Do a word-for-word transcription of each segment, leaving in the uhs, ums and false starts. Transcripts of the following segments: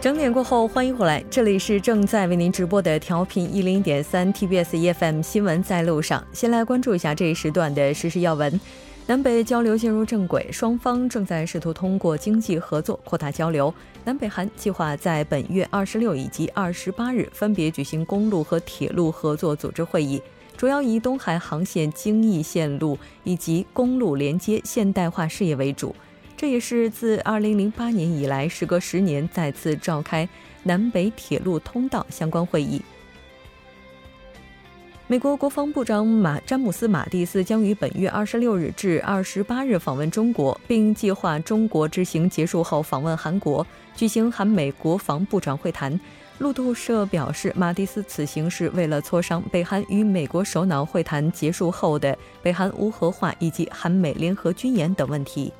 整点过后，欢迎回来，这里是正在为您直播的调频 一零点三 T B S E F M 新闻在路上。先来关注一下这一时段的时事要闻。南北交流进入正轨，双方正在试图通过经济合作扩大交流。南北韩计划在本月二十六以及二十八日分别举行公路和铁路合作组织会议，主要以东海航线京义线路以及公路连接现代化事业为主。这也是自二零零八年以来时隔十年再次召开南北铁路通道相关会议。美国国防部长马詹姆斯·马蒂斯将于本月二十六日至二十八日访问中国，并计划中国之行结束后访问韩国，举行韩美国防部长会谈。路透社表示，马蒂斯此行是为了磋商北韩与美国首脑会谈结束后的北韩无核化以及韩美联合军演等问题。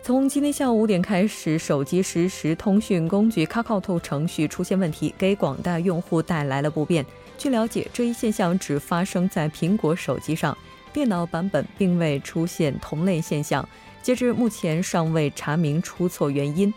从今天下午五点开始，手机实时通讯工具 KakaoTalk 程序出现问题，给广大用户带来了不便。据了解，这一现象只发生在苹果手机上，电脑版本并未出现同类现象，截至目前尚未查明出错原因。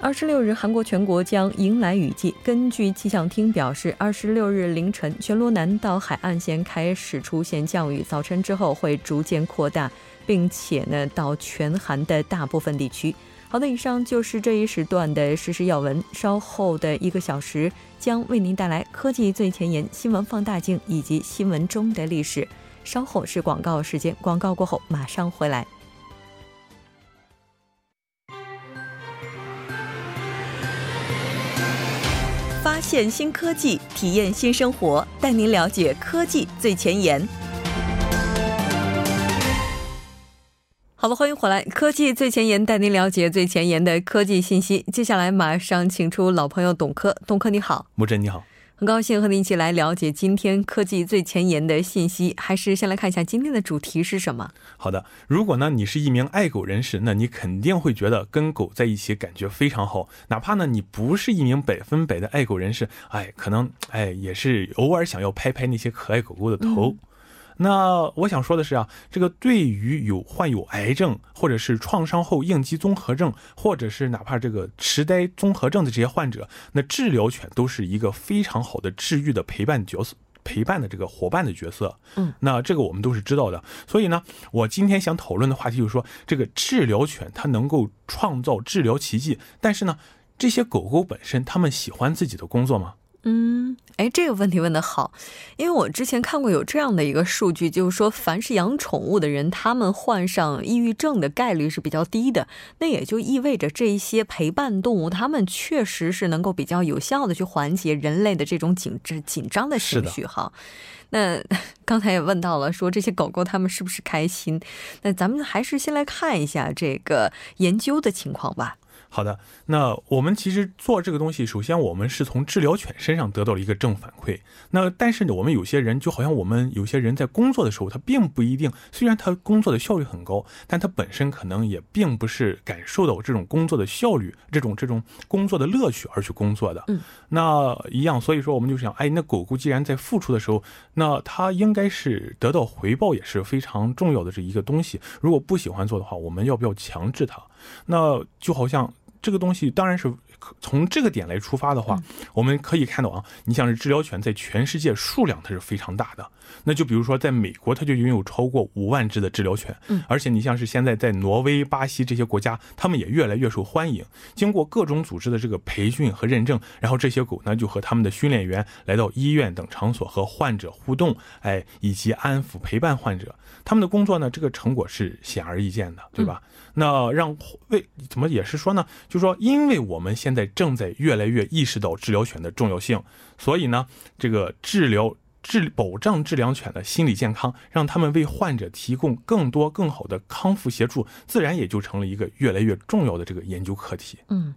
二十六日，韩国全国将迎来雨季。根据气象厅表示，二十六日凌晨，全罗南道海岸线开始出现降雨，早晨之后会逐渐扩大，并且呢到全韩的大部分地区。好的，以上就是这一时段的时事要闻。稍后的一个小时将为您带来科技最前沿、新闻放大镜以及新闻中的历史。稍后是广告时间，广告过后马上回来。发现新科技，体验新生活，带您了解科技最前沿。好了，欢迎回来，科技最前沿带您了解最前沿的科技信息。接下来马上请出老朋友董科。董科你好。木真你好，很高兴和您一起来了解今天科技最前沿的信息。还是先来看一下今天的主题是什么。好的，如果呢你是一名爱狗人士，那你肯定会觉得跟狗在一起感觉非常好。哪怕呢你不是一名百分百的爱狗人士，哎，可能哎也是偶尔想要拍拍那些可爱狗狗的头。嗯，那我想说的是啊，这个对于有患有癌症或者是创伤后应激综合症，或者是哪怕这个痴呆综合症的这些患者，那治疗犬都是一个非常好的治愈的陪伴角色，陪伴的这个伙伴的角色。嗯，那这个我们都是知道的。所以呢，我今天想讨论的话题就是说，这个治疗犬它能够创造治疗奇迹，但是呢，这些狗狗本身它们喜欢自己的工作吗？嗯，哎，这个问题问得好，因为我之前看过有这样的一个数据，就是说凡是养宠物的人，他们患上抑郁症的概率是比较低的，那也就意味着这些陪伴动物，他们确实是能够比较有效的去缓解人类的这种紧紧张的情绪哈。那刚才也问到了，说这些狗狗他们是不是开心？那咱们还是先来看一下这个研究的情况吧。好的，那我们其实做这个东西，首先我们是从治疗犬身上得到了一个正反馈。那但是呢，我们有些人就好像我们有些人在工作的时候，他并不一定，虽然他工作的效率很高，但他本身可能也并不是感受到这种工作的效率，这种这种工作的乐趣而去工作的。嗯，那一样，所以说我们就想，哎，那狗狗既然在付出的时候，那它应该是得到回报，也是非常重要的这一个东西。如果不喜欢做的话，我们要不要强制它？那就好像这个东西当然是从这个点来出发的话，我们可以看到啊，你像是治疗犬在全世界数量它是非常大的。那就比如说在美国，它就拥有超过五万只的治疗犬，而且你像是现在在挪威、巴西这些国家，它们也越来越受欢迎。经过各种组织的这个培训和认证，然后这些狗呢就和他们的训练员来到医院等场所和患者互动，哎，以及安抚陪伴患者。他们的工作呢，这个成果是显而易见的，对吧？那让为怎么也是说呢？就说因为我们现在正在越来越意识到治疗犬的重要性，所以呢，这个治疗治保障治疗犬的心理健康，让他们为患者提供更多更好的康复协助，自然也就成了一个越来越重要的这个研究课题。嗯，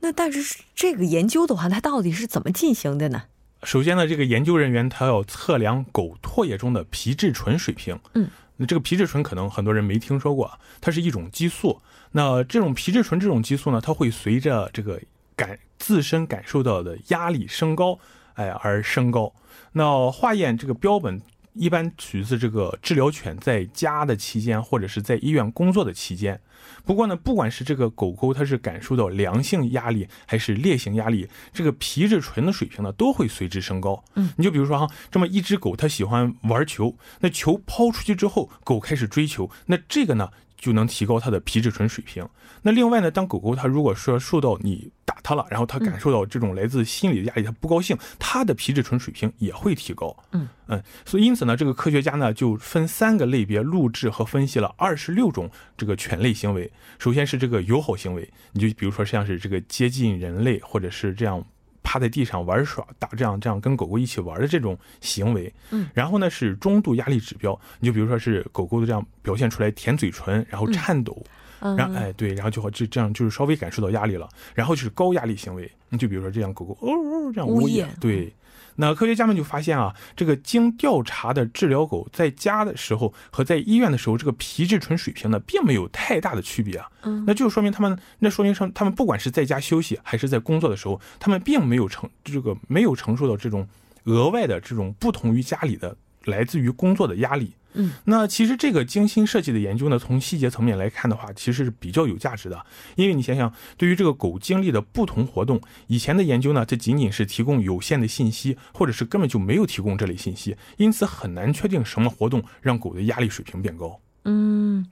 那但是这个研究的话，它到底是怎么进行的呢？首先呢，这个研究人员他要测量狗唾液中的皮质醇水平。嗯，那这个皮质醇可能很多人没听说过，它是一种激素。那这种皮质醇这种激素呢，它会随着这个感自身感受到的压力升高，哎，而升高。那化验这个标本一般取自这个治疗犬在家的期间或者是在医院工作的期间。不过呢，不管是这个狗狗它是感受到良性压力还是烈性压力，这个皮质醇的水平呢都会随之升高。嗯，你就比如说哈，这么一只狗它喜欢玩球，那球抛出去之后狗开始追球，那这个呢就能提高它的皮质醇水平。那另外呢，当狗狗它如果说受到你打它了，然后它感受到这种来自心理的压力，它不高兴，它的皮质醇水平也会提高。嗯嗯，所以因此呢，这个科学家呢就分三个类别录制和分析了二十六种这个犬类行为。首先是这个友好行为，你就比如说像是这个接近人类或者是这样趴在地上玩耍打这样这样跟狗狗一起玩的这种行为。嗯，然后呢是中度压力指标，你就比如说是狗狗的这样表现出来舔嘴唇然后颤抖，嗯，然后哎对，然后就这样就是稍微感受到压力了。然后就是高压力行为，你就比如说这样狗狗哦哦这样呜咽。对，那科学家们就发现啊，这个经调查的治疗狗在家的时候和在医院的时候，这个皮质醇水平呢并没有太大的区别啊。嗯，那就说明他们那说明上他们不管是在家休息还是在工作的时候，他们并没有没有承这个没有承受到这种额外的这种不同于家里的来自于工作的压力。嗯，那其实这个精心设计的研究呢，从细节层面来看的话，其实是比较有价值的。因为你想想，对于这个狗经历的不同活动，以前的研究呢，这仅仅是提供有限的信息，或者是根本就没有提供这类信息，因此很难确定什么活动让狗的压力水平变高。嗯，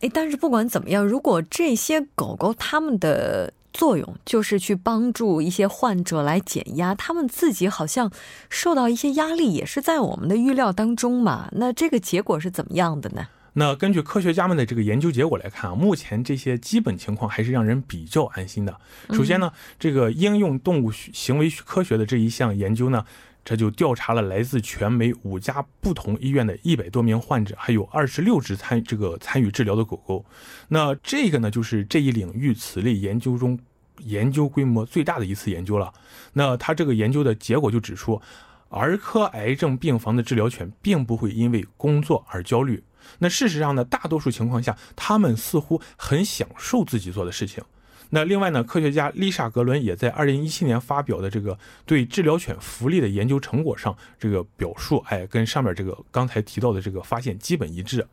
哎，但是不管怎么样，如果这些狗狗它们的作用就是去帮助一些患者来减压，他们自己好像受到一些压力也是在我们的预料当中嘛，那这个结果是怎么样的呢？那根据科学家们的这个研究结果来看啊，目前这些基本情况还是让人比较安心的。首先呢，这个应用动物行为科学的这一项研究呢，这就调查了来自全美五家不同医院的一百多名患者，还有二十六只参这个参与治疗的狗狗。那这个呢，就是这一领域此类研究中研究规模最大的一次研究了。那他这个研究的结果就指出，儿科癌症病房的治疗犬并不会因为工作而焦虑。那事实上呢，大多数情况下，他们似乎很享受自己做的事情。那另外呢，科学家丽莎·格伦也在二零一七年发表的这个对治疗犬福利的研究成果上，这个表述哎跟上面这个刚才提到的这个发现基本一致。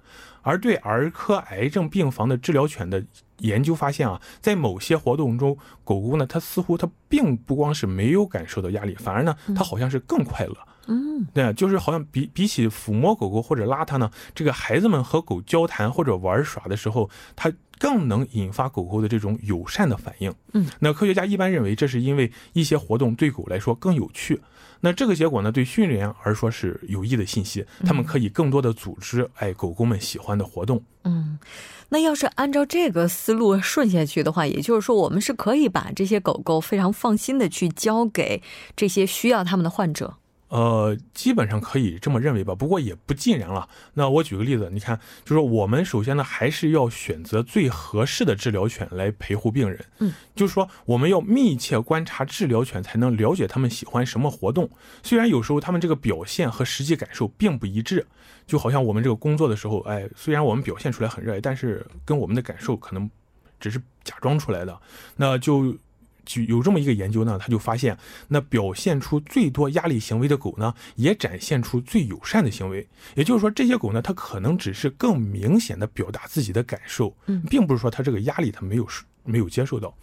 而对儿科癌症病房的治疗犬的研究发现啊，在某些活动中，狗狗呢它似乎它并不光是没有感受到压力，反而呢它好像是更快乐。嗯，对，就是好像比比起抚摸狗狗或者拉它呢，这个孩子们和狗交谈或者玩耍的时候，它更能引发狗狗的这种友善的反应。嗯，那科学家一般认为这是因为一些活动对狗来说更有趣。那这个结果呢，对训练员而说是有益的信息，他们可以更多的组织哎狗狗们喜欢的活动。嗯，那要是按照这个思路顺下去的话，也就是说我们是可以把这些狗狗非常放心的去交给这些需要他们的患者。呃，基本上可以这么认为吧，不过也不尽然了。那我举个例子，你看，就是我们首先呢，还是要选择最合适的治疗犬来陪护病人。嗯，就是说，我们要密切观察治疗犬，才能了解他们喜欢什么活动。虽然有时候他们这个表现和实际感受并不一致，就好像我们这个工作的时候，哎，虽然我们表现出来很热爱，但是跟我们的感受可能只是假装出来的。那就。就有这么一个研究呢，他就发现，那表现出最多压力行为的狗呢，也展现出最友善的行为。也就是说，这些狗呢，它可能只是更明显的表达自己的感受，并不是说它这个压力它没有没有接受到。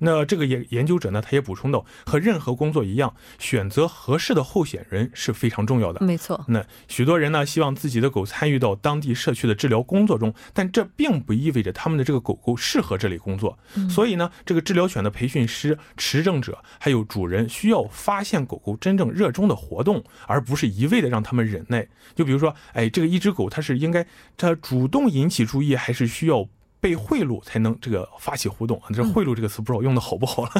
那这个研究者呢，他也补充到，和任何工作一样，选择合适的候选人是非常重要的。没错。那许多人呢，希望自己的狗参与到当地社区的治疗工作中，但这并不意味着他们的这个狗狗适合这类工作。嗯，所以呢，这个治疗犬的培训师、持证者还有主人需要发现狗狗真正热衷的活动，而不是一味的让他们忍耐。就比如说，哎，这个一只狗它是应该它主动引起注意，还是需要被贿赂才能这个发起互动。这贿赂这个词不知道用的好不好了。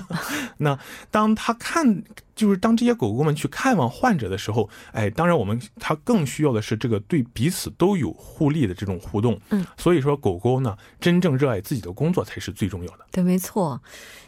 那当他看就是当这些狗狗们去看望患者的时候，哎，当然我们他更需要的是这个对彼此都有互利的这种互动。嗯，所以说狗狗呢，真正热爱自己的工作才是最重要的。对，没错。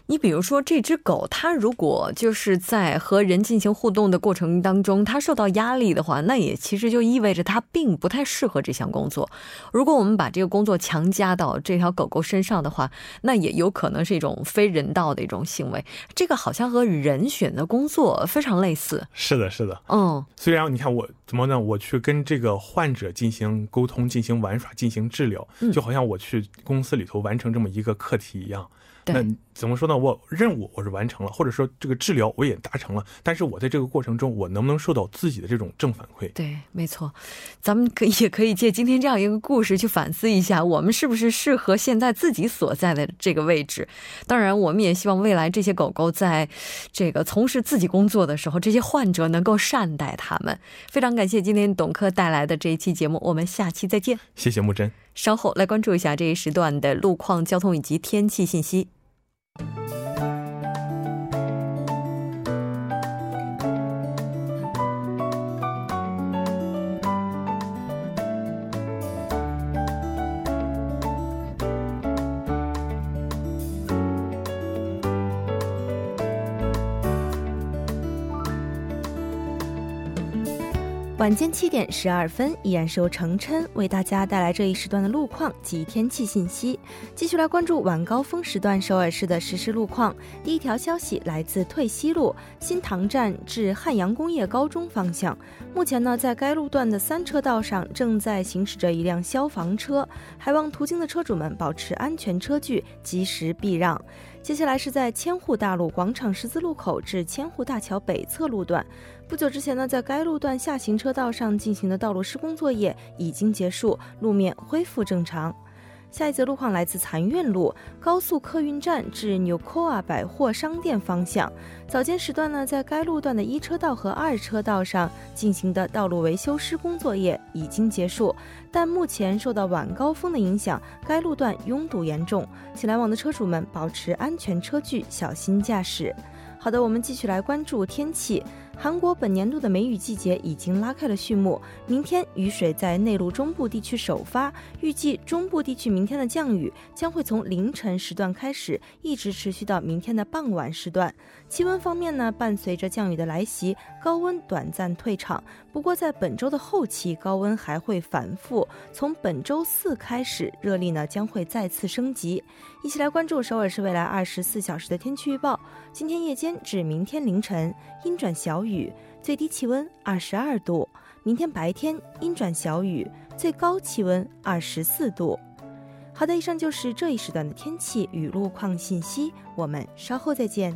你比如说这只狗，它如果就是在和人进行互动的过程当中，它受到压力的话，那也其实就意味着它并不太适合这项工作。如果我们把这个工作强加到这条狗狗身上的话，那也有可能是一种非人道的一种行为。这个好像和人选择工作非常类似。是的，是的。嗯，虽然你看我怎么呢？我去跟这个患者进行沟通、进行玩耍、进行治疗，就好像我去公司里头完成这么一个课题一样。那怎么说呢？我任务我是完成了，或者说这个治疗我也达成了，但是我在这个过程中，我能不能受到自己的这种正反馈？对，没错。咱们可也可以借今天这样一个故事去反思一下，我们是不是适合现在自己所在的这个位置？当然，我们也希望未来这些狗狗在这个从事自己工作的时候，这些患者能够善待他们。非常感谢今天董科带来的这一期节目，我们下期再见。谢谢木真。稍后来关注一下这一时段的路况、交通以及天气信息。晚间七点十二分，依然是由程琛为大家带来这一时段的路况及天气信息。继续来关注晚高峰时段首尔市的实时路况。第一条消息来自退西路新塘站至汉阳工业高中方向，目前呢，在该路段的三车道上正在行驶着一辆消防车，还望途经的车主们保持安全车距，及时避让。接下来是在千户大路广场十字路口至千户大桥北侧路段，不久之前呢，在该路段下行车道上进行的道路施工作业已经结束，路面恢复正常。下一则路况来自残院路高速客运站至纽科瓦百货商店方向，早间时段呢，在该路段的一车道和二车道上进行的道路维修施工作业已经结束，但目前受到晚高峰的影响，该路段拥堵严重，请来往的车主们保持安全车距，小心驾驶。好的，我们继续来关注天气。韩国本年度的梅雨季节已经拉开了序幕，明天雨水在内陆中部地区首发，预计中部地区明天的降雨将会从凌晨时段开始，一直持续到明天的傍晚时段。气温方面呢，伴随着降雨的来袭，高温短暂退场，不过在本周的后期高温还会反复，从本周四开始热力呢将会再次升级。一起来关注首尔市未来二十四小时的天气预报。今天夜间至明天凌晨阴转小雨，最低气温二十二度，明天白天阴转小雨，最高气温二十四度。好的，以上就是这一时段的天气与路况信息，我们稍后再见。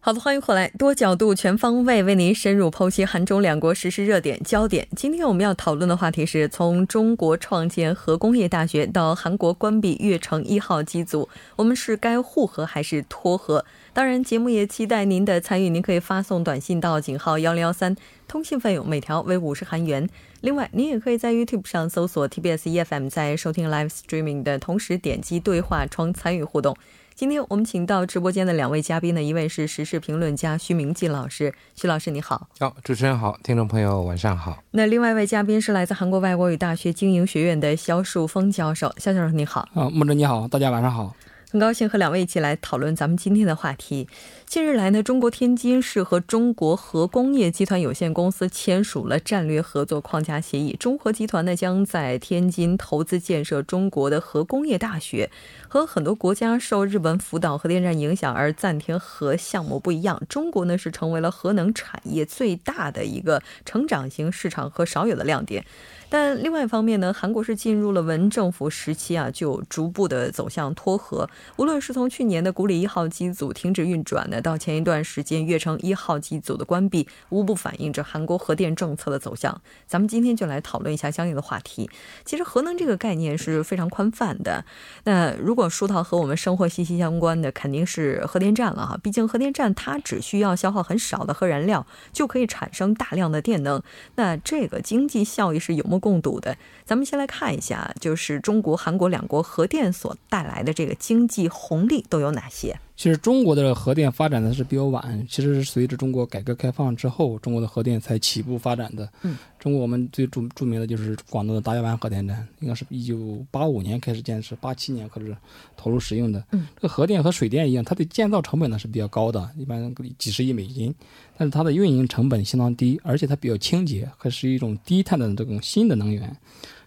好的，欢迎回来，多角度全方位为您深入剖析韩中两国时事热点焦点。今天我们要讨论的话题是，从中国创建核工业大学到韩国关闭越城一号机组，我们是该护核还是脱核？当然节目也期待您的参与，您可以发送短信到井号一零一三，通信费用每条为五十韩元。另外您也可以在 YouTube 上搜索 T B S E F M， 在收听 Live Streaming 的同时点击对话窗参与互动。今天我们请到直播间的两位嘉宾呢，一位是时事评论家徐明季老师，徐老师你好。哦，主持人好，听众朋友晚上好。那另外一位嘉宾是来自韩国外国语大学经营学院的萧树峰教授，萧教授你好。啊、哦，木真你好，大家晚上好。很高兴和两位一起来讨论咱们今天的话题。近日来呢，中国天津市和中国核工业集团有限公司签署了战略合作框架协议，中核集团呢将在天津投资建设中国的核工业大学。和很多国家受日本福岛核电站影响而暂停核项目不一样，中国呢是成为了核能产业最大的一个成长型市场和少有的亮点。但另外一方面呢，韩国是进入了文政府时期啊，就逐步的走向脱核。无论是从去年的古里一号机组停止运转呢，到前一段时间越城一号机组的关闭，无不反映着韩国核电政策的走向。咱们今天就来讨论一下相应的话题。其实核能这个概念是非常宽泛的，那如果说到和我们生活息息相关的，肯定是核电站了哈。毕竟核电站它只需要消耗很少的核燃料，就可以产生大量的电能。那这个经济效益是有目共睹的。咱们先来看一下，就是中国、韩国两国核电所带来的这个经济红利都有哪些？其实中国的核电发展的是比较晚，其实是随着中国改革开放之后，中国的核电才起步发展的。嗯，中国我们最著著名的就是广东的大亚湾核电站，应该是一九八五年开始建设，八七年开始投入使用的。嗯，这个核电和水电一样，它的建造成本呢是比较高的，一般几十亿美金，但是它的运营成本相当低，而且它比较清洁，还是一种低碳的这种新的能源。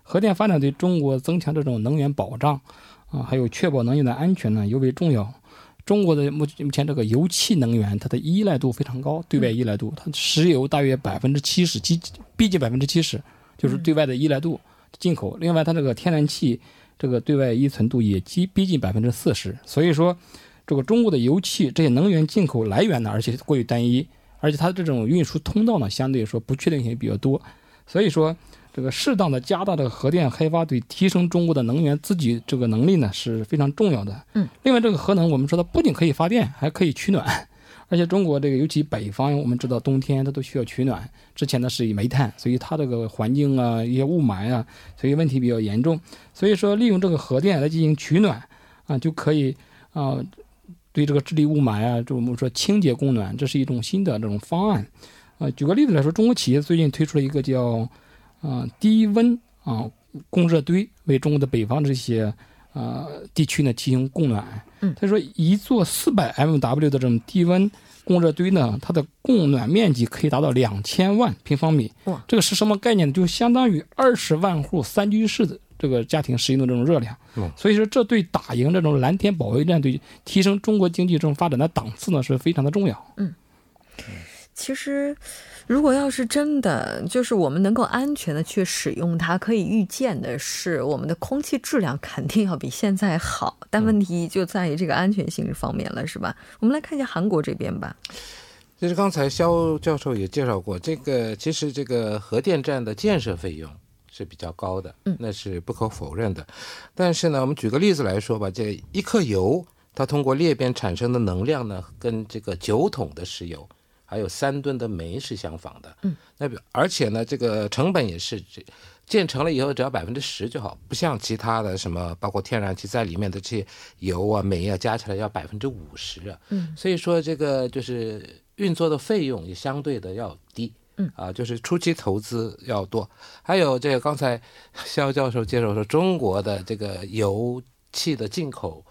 核电发展对中国增强这种能源保障啊，还有确保能源的安全呢尤为重要。中国的目前这个油气能源它的依赖度非常高，对外依赖度，它石油大约 百分之七十 逼近 百分之七十 就是对外的依赖度进口，另外它这个天然气这个对外依存度也逼近 百分之四十， 所以说这个中国的油气这些能源进口来源呢而且过于单一，而且它这种运输通道呢相对说不确定性比较多，所以说这个适当的加大这个核电开发对提升中国的能源自给这个能力呢是非常重要的。嗯，另外这个核能我们说它不仅可以发电还可以取暖，而且中国这个尤其北方我们知道冬天它都需要取暖，之前呢是以煤炭，所以它这个环境啊一些雾霾啊所以问题比较严重，所以说利用这个核电来进行取暖啊就可以啊、呃、对这个治理雾霾啊就我们说清洁供暖，这是一种新的这种方案啊、呃、举个例子来说，中国企业最近推出了一个叫啊、呃，低温啊、呃、供热堆为中国的北方这些呃地区呢进行供暖。嗯，他说一座四百 M W 的这种低温供热堆呢，它的供暖面积可以达到两千万平方米。哇，这个是什么概念呢？就相当于二十万户三居室的这个家庭使用的这种热量。嗯，所以说这对打赢这种蓝天保卫战、对提升中国经济这种发展的档次呢，是非常的重要。嗯。其实如果要是真的就是我们能够安全的去使用它，可以预见的是我们的空气质量肯定要比现在好，但问题就在于这个安全性方面了，是吧？我们来看一下韩国这边吧。就是刚才肖教授也介绍过，这个其实这个核电站的建设费用是比较高的，那是不可否认的、嗯、但是呢我们举个例子来说吧，这一克铀它通过裂变产生的能量呢跟这个九桶的石油还有三吨的煤是相仿的，嗯，那而且呢，这个成本也是建成了以后只要百分之十就好，不像其他的什么包括天然气在里面的这些油啊、煤啊加起来要百分之五十啊，嗯，所以说这个就是运作的费用也相对的要低，嗯啊，就是初期投资要多，还有这个刚才肖教授介绍说，中国的这个油气的进口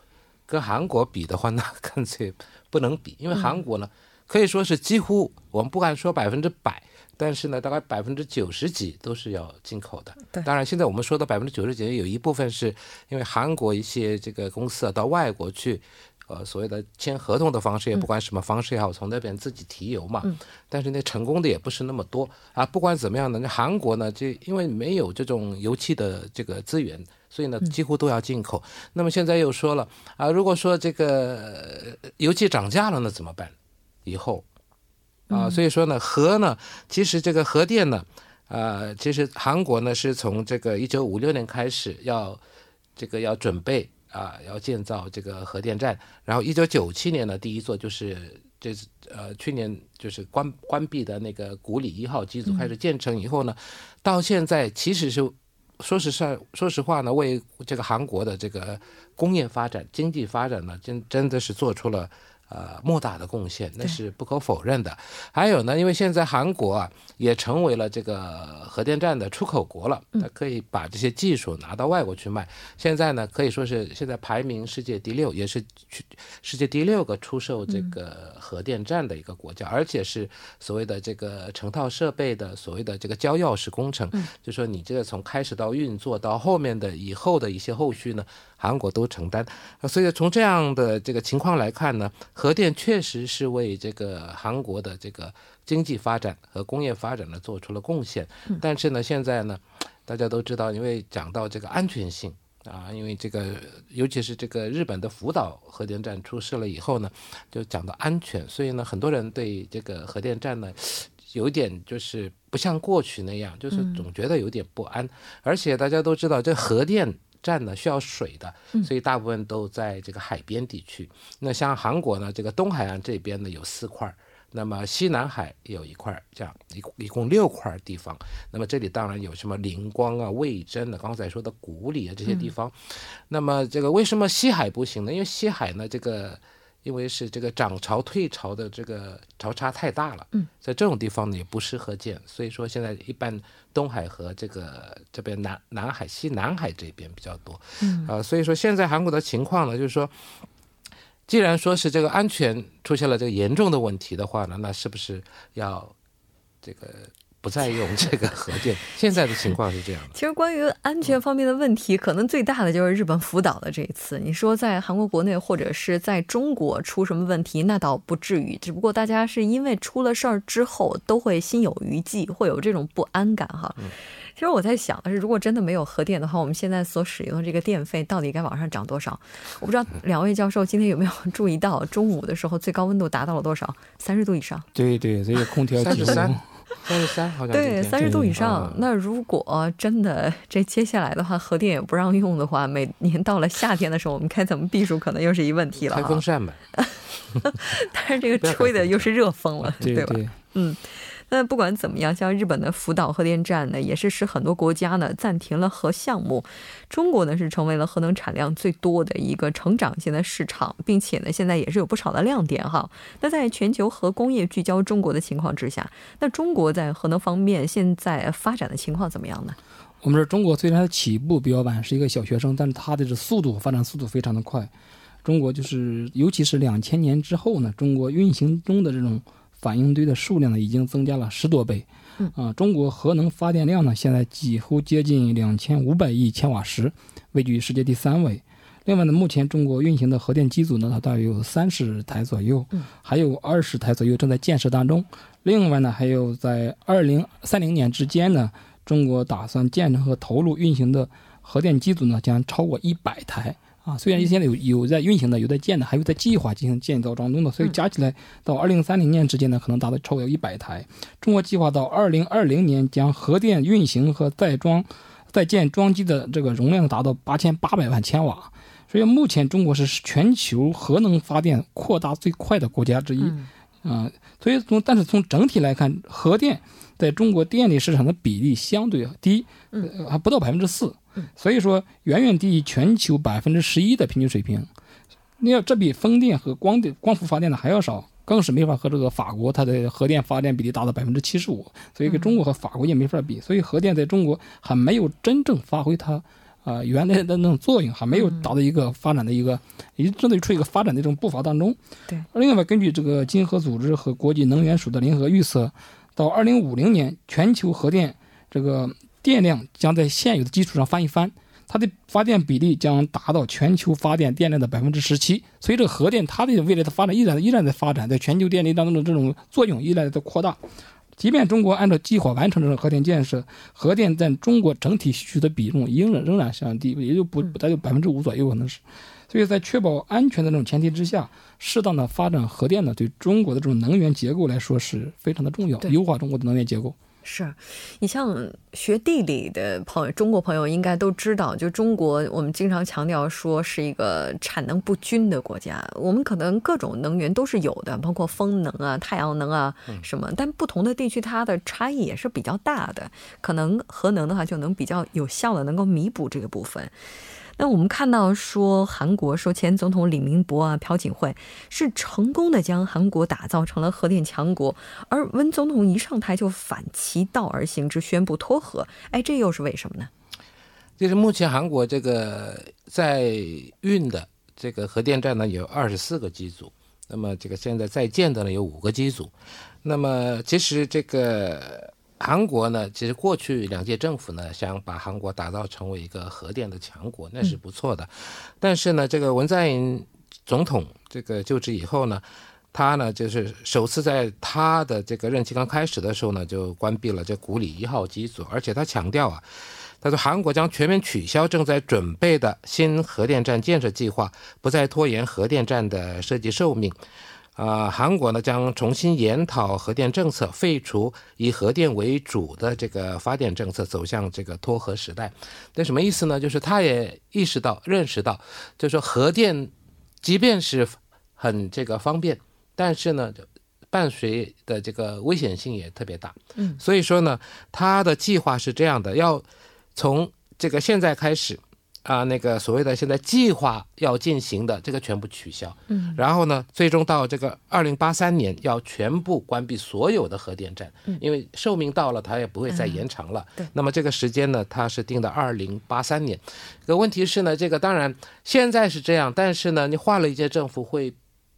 跟韩国比的话，那干脆不能比，因为韩国呢。嗯，可以说是几乎我们不敢说百分之百，但是呢大概百分之九十几都是要进口的。当然现在我们说的百分之九十几有一部分是因为韩国一些这个公司、啊、到外国去呃，所谓的签合同的方式也不管什么方式也好、嗯、从那边自己提油嘛、嗯、但是那成功的也不是那么多啊。不管怎么样呢，韩国呢这因为没有这种油气的这个资源，所以呢几乎都要进口、嗯、那么现在又说了啊，如果说这个油气涨价了那怎么办以后啊，所以说呢核呢其实这个核电呢呃，其实韩国呢是从这个一九五六年开始要这个要准备啊，要建造这个核电站，然后一九九七年呢第一座就是这呃去年就是关关闭的那个古里一号机组开始建成以后呢、嗯、到现在其实是说实上说实话呢为这个韩国的这个工业发展经济发展呢真真的是做出了呃，莫大的贡献，那是不可否认的。还有呢，因为现在韩国啊也成为了这个核电站的出口国了，它可以把这些技术拿到外国去卖、嗯、现在呢可以说是现在排名世界第六，也是世界第六个出售这个核电站的一个国家、嗯、而且是所谓的这个成套设备的所谓的这个交钥匙工程、嗯、就说你这个从开始到运作到后面的以后的一些后续呢韩国都承担，所以从这样的这个情况来看呢，核电确实是为这个韩国的这个经济发展和工业发展呢做出了贡献。但是呢，现在呢，大家都知道，因为讲到这个安全性啊，因为这个尤其是这个日本的福岛核电站出事了以后呢，就讲到安全，所以呢，很多人对这个核电站呢，有点就是不像过去那样，就是总觉得有点不安。嗯、而且大家都知道，这核电站呢需要水的，所以大部分都在这个海边地区、嗯、那像韩国呢这个东海岸这边呢有四块，那么西南海有一块，这样一共六块地方，那么这里当然有什么灵光啊、蔚真啊、刚才说的古里啊这些地方、嗯、那么这个为什么西海不行呢？因为西海呢这个因为是这个涨潮退潮的这个潮差太大了，嗯，在这种地方呢也不适合建，所以说现在一般东海和这个这边南南海西南海这边比较多，嗯，啊，所以说现在韩国的情况呢，就是说，既然说是这个安全出现了这个严重的问题的话呢，那是不是要这个？不再用这个核电，现在的情况是这样的。其实关于安全方面的问题、嗯、可能最大的就是日本福岛的这一次。你说在韩国国内或者是在中国出什么问题，那倒不至于，只不过大家是因为出了事儿之后都会心有余悸，会有这种不安感哈。嗯，其实我在想的是，如果真的没有核电的话，我们现在所使用的这个电费到底该往上涨多少？我不知道两位教授今天有没有注意到，中午的时候最高温度达到了多少？三十度以上。对对，这个空调三十三，三十三好像。对，三十度以上。那如果真的这接下来的话，核电也不让用的话，每年到了夏天的时候，我们该怎么避暑，可能又是一问题了。开风扇吧。但是这个吹的又是热风了，对吧？嗯。那不管怎么样，像日本的福岛核电站呢，也是使很多国家呢暂停了核项目。中国呢是成为了核能产量最多的一个成长性的市场，并且呢现在也是有不少的亮点哈。那在全球核工业聚焦中国的情况之下，那中国在核能方面现在发展的情况怎么样呢？我们说中国虽然它起步比较晚，是一个小学生，但是它的这速度发展速度非常的快。中国就是尤其是两千年之后呢，中国运行中的这种反应堆的数量呢已经增加了十多倍，啊，中国核能发电量呢现在几乎接近两千五百亿千瓦时，位居世界第三位。另外呢，目前中国运行的核电机组呢，它大约有三十台左右，还有二十台左右正在建设当中。另外呢，还有在二零三零年之间呢，中国打算建成和投入运行的核电机组呢将超过一百台。啊，虽然现在有有在运行的，有在建的，还有在计划进行建造当中的，所以加起来到二零三零年之间呢，可能达到超过一百台。中国计划到二零二零年将核电运行和再装、再建装机的这个容量达到八千八百万千瓦。所以目前中国是全球核能发电扩大最快的国家之一。嗯，呃、所以从但是从整体来看，核电在中国电力市场的比例相对低，呃、还不到百分之四。所以说远远低于全球 百分之十一 的平均水平，那这比风电和光电光伏发电的还要少，更是没法和这个法国它的核电发电比例达到 百分之七十五， 所以跟中国和法国也没法比，所以核电在中国还没有真正发挥它呃原来的那种作用，还没有达到一个发展的一个也正在处于一个发展的一种步伐当中。对，另外根据这个经合组织和国际能源署的联合预测，到二零五零年全球核电这个电量将在现有的基础上翻一番，它的发电比例将达到全球发电电量的 百分之十七， 所以这个核电它的未来的发展依然依然在发展，在全球电力当中的这种作用依然在扩大。即便中国按照计划完成这种核电建设，核电在中国整体需求的比重仍然仍然相当低，也就不大就 百分之五 左右可能是。所以在确保安全的这种前提之下，适当的发展核电呢，对中国的这种能源结构来说是非常的重要，优化中国的能源结构。是，你像学地理的朋友，中国朋友应该都知道，就中国我们经常强调说是一个产能不均的国家，我们可能各种能源都是有的，包括风能啊、太阳能啊什么，但不同的地区它的差异也是比较大的，可能核能的话就能比较有效的能够弥补这个部分。那我们看到说韩国说前总统李明博啊、朴槿惠是成功的将韩国打造成了核电强国，而文总统一上台就反其道而行之，宣布脱核，哎，这又是为什么呢？就是目前韩国这个在运的这个核电站呢有二十四个机组，那么这个现在在建的呢有五个机组，那么其实这个。韩国呢，其实过去两届政府呢，想把韩国打造成为一个核电的强国，那是不错的。嗯、但是呢，这个文在寅总统这个就职以后呢，他呢就是首次在他的这个任期刚开始的时候呢，就关闭了这古里一号机组，而且他强调啊，他说韩国将全面取消正在准备的新核电站建设计划，不再拖延核电站的设计寿命。啊、呃，韩国呢将重新研讨核电政策，废除以核电为主的这个发电政策，走向这个脱核时代。那什么意思呢？就是他也意识到、认识到，就是说核电即便是很这个方便，但是呢，伴随的这个危险性也特别大。嗯，所以说呢，他的计划是这样的，要从这个现在开始。啊、呃，那个所谓的现在计划要进行的这个全部取消，嗯，然后呢，最终到这个二零八三年要全部关闭所有的核电站，嗯，因为寿命到了，它也不会再延长了。嗯、那么这个时间呢，它是定的二零八三年。可问题是呢，这个当然现在是这样，但是呢，你换了一届政府会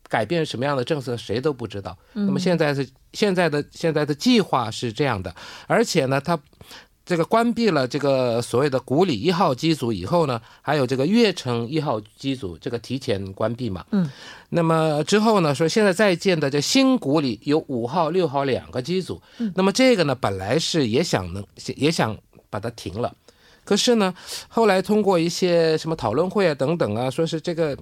改变什么样的政策，谁都不知道。嗯、那么现在是现在的现在的计划是这样的，而且呢，它。这个关闭了这个所谓的古里一号机组以后呢，还有这个越城一号机组，这个提前关闭嘛。嗯。那么之后呢，说现在在建的这新古里有五号、六号两个机组。嗯。那么这个呢，本来是也想能也想把它停了，可是呢，后来通过一些什么讨论会啊等等啊，说是这个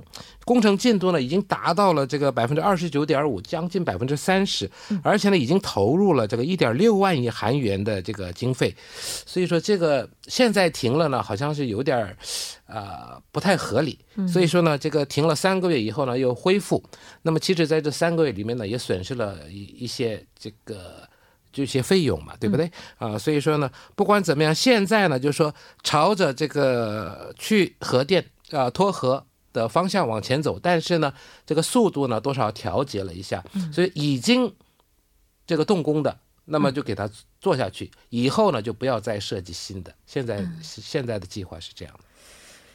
工程进度呢已经达到了这个百分之二十九点五，将近百分之三十，而且呢已经投入了这个一点六万亿韩元的这个经费，所以说这个现在停了呢，好像是有点，呃，不太合理。所以说呢，这个停了三个月以后呢又恢复，那么其实在这三个月里面呢也损失了一一些这个。这些费用嘛，对不对啊、呃？所以说呢，不管怎么样，现在呢，就是说朝着这个去核电啊、呃、脱核的方向往前走，但是呢，这个速度呢多少调节了一下，所以已经这个动工的，那么就给它做下去，以后呢就不要再设计新的。现在现在的计划是这样的。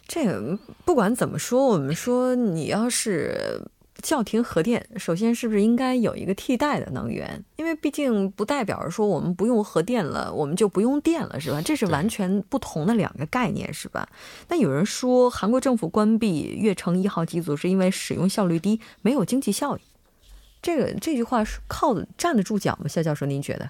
这个不管怎么说，我们说你要是。叫停核电，首先是不是应该有一个替代的能源？因为毕竟不代表着说我们不用核电了，我们就不用电了，是吧？这是完全不同的两个概念，是吧？那有人说，韩国政府关闭越城一号机组是因为使用效率低，没有经济效益。这个这句话是靠站得住脚吗？夏教授，您觉得？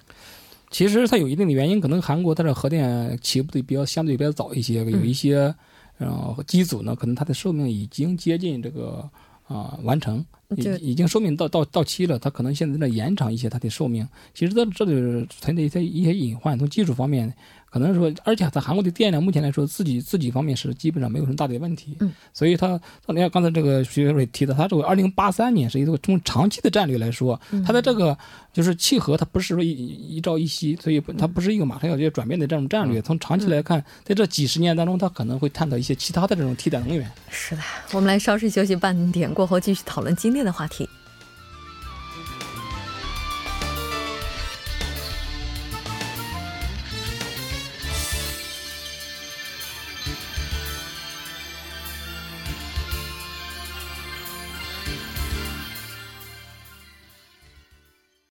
其实它有一定的原因，可能韩国它的核电起步的比较相对比较早一些，有一些然后、呃、机组呢，可能它的寿命已经接近这个。啊、呃，完成已已经寿命到到到期了，它可能现在在延长一些它的寿命。其实这这里存在一些一些隐患，从技术方面可能说，而且在韩国的电量目前来说，自己自己方面是基本上没有什么大的问题。嗯，所以它当然刚才这个徐教授也提到，它这个二零八三年是一个从长期的战略来说，它的这个就是契合，它不是说一一朝一夕，所以它不是一个马上要转变的这种战略。从长期来看，在这几十年当中，它可能会探讨一些其他的这种替代能源。是的，我们来稍事休息半点。过后继续讨论今天的话题。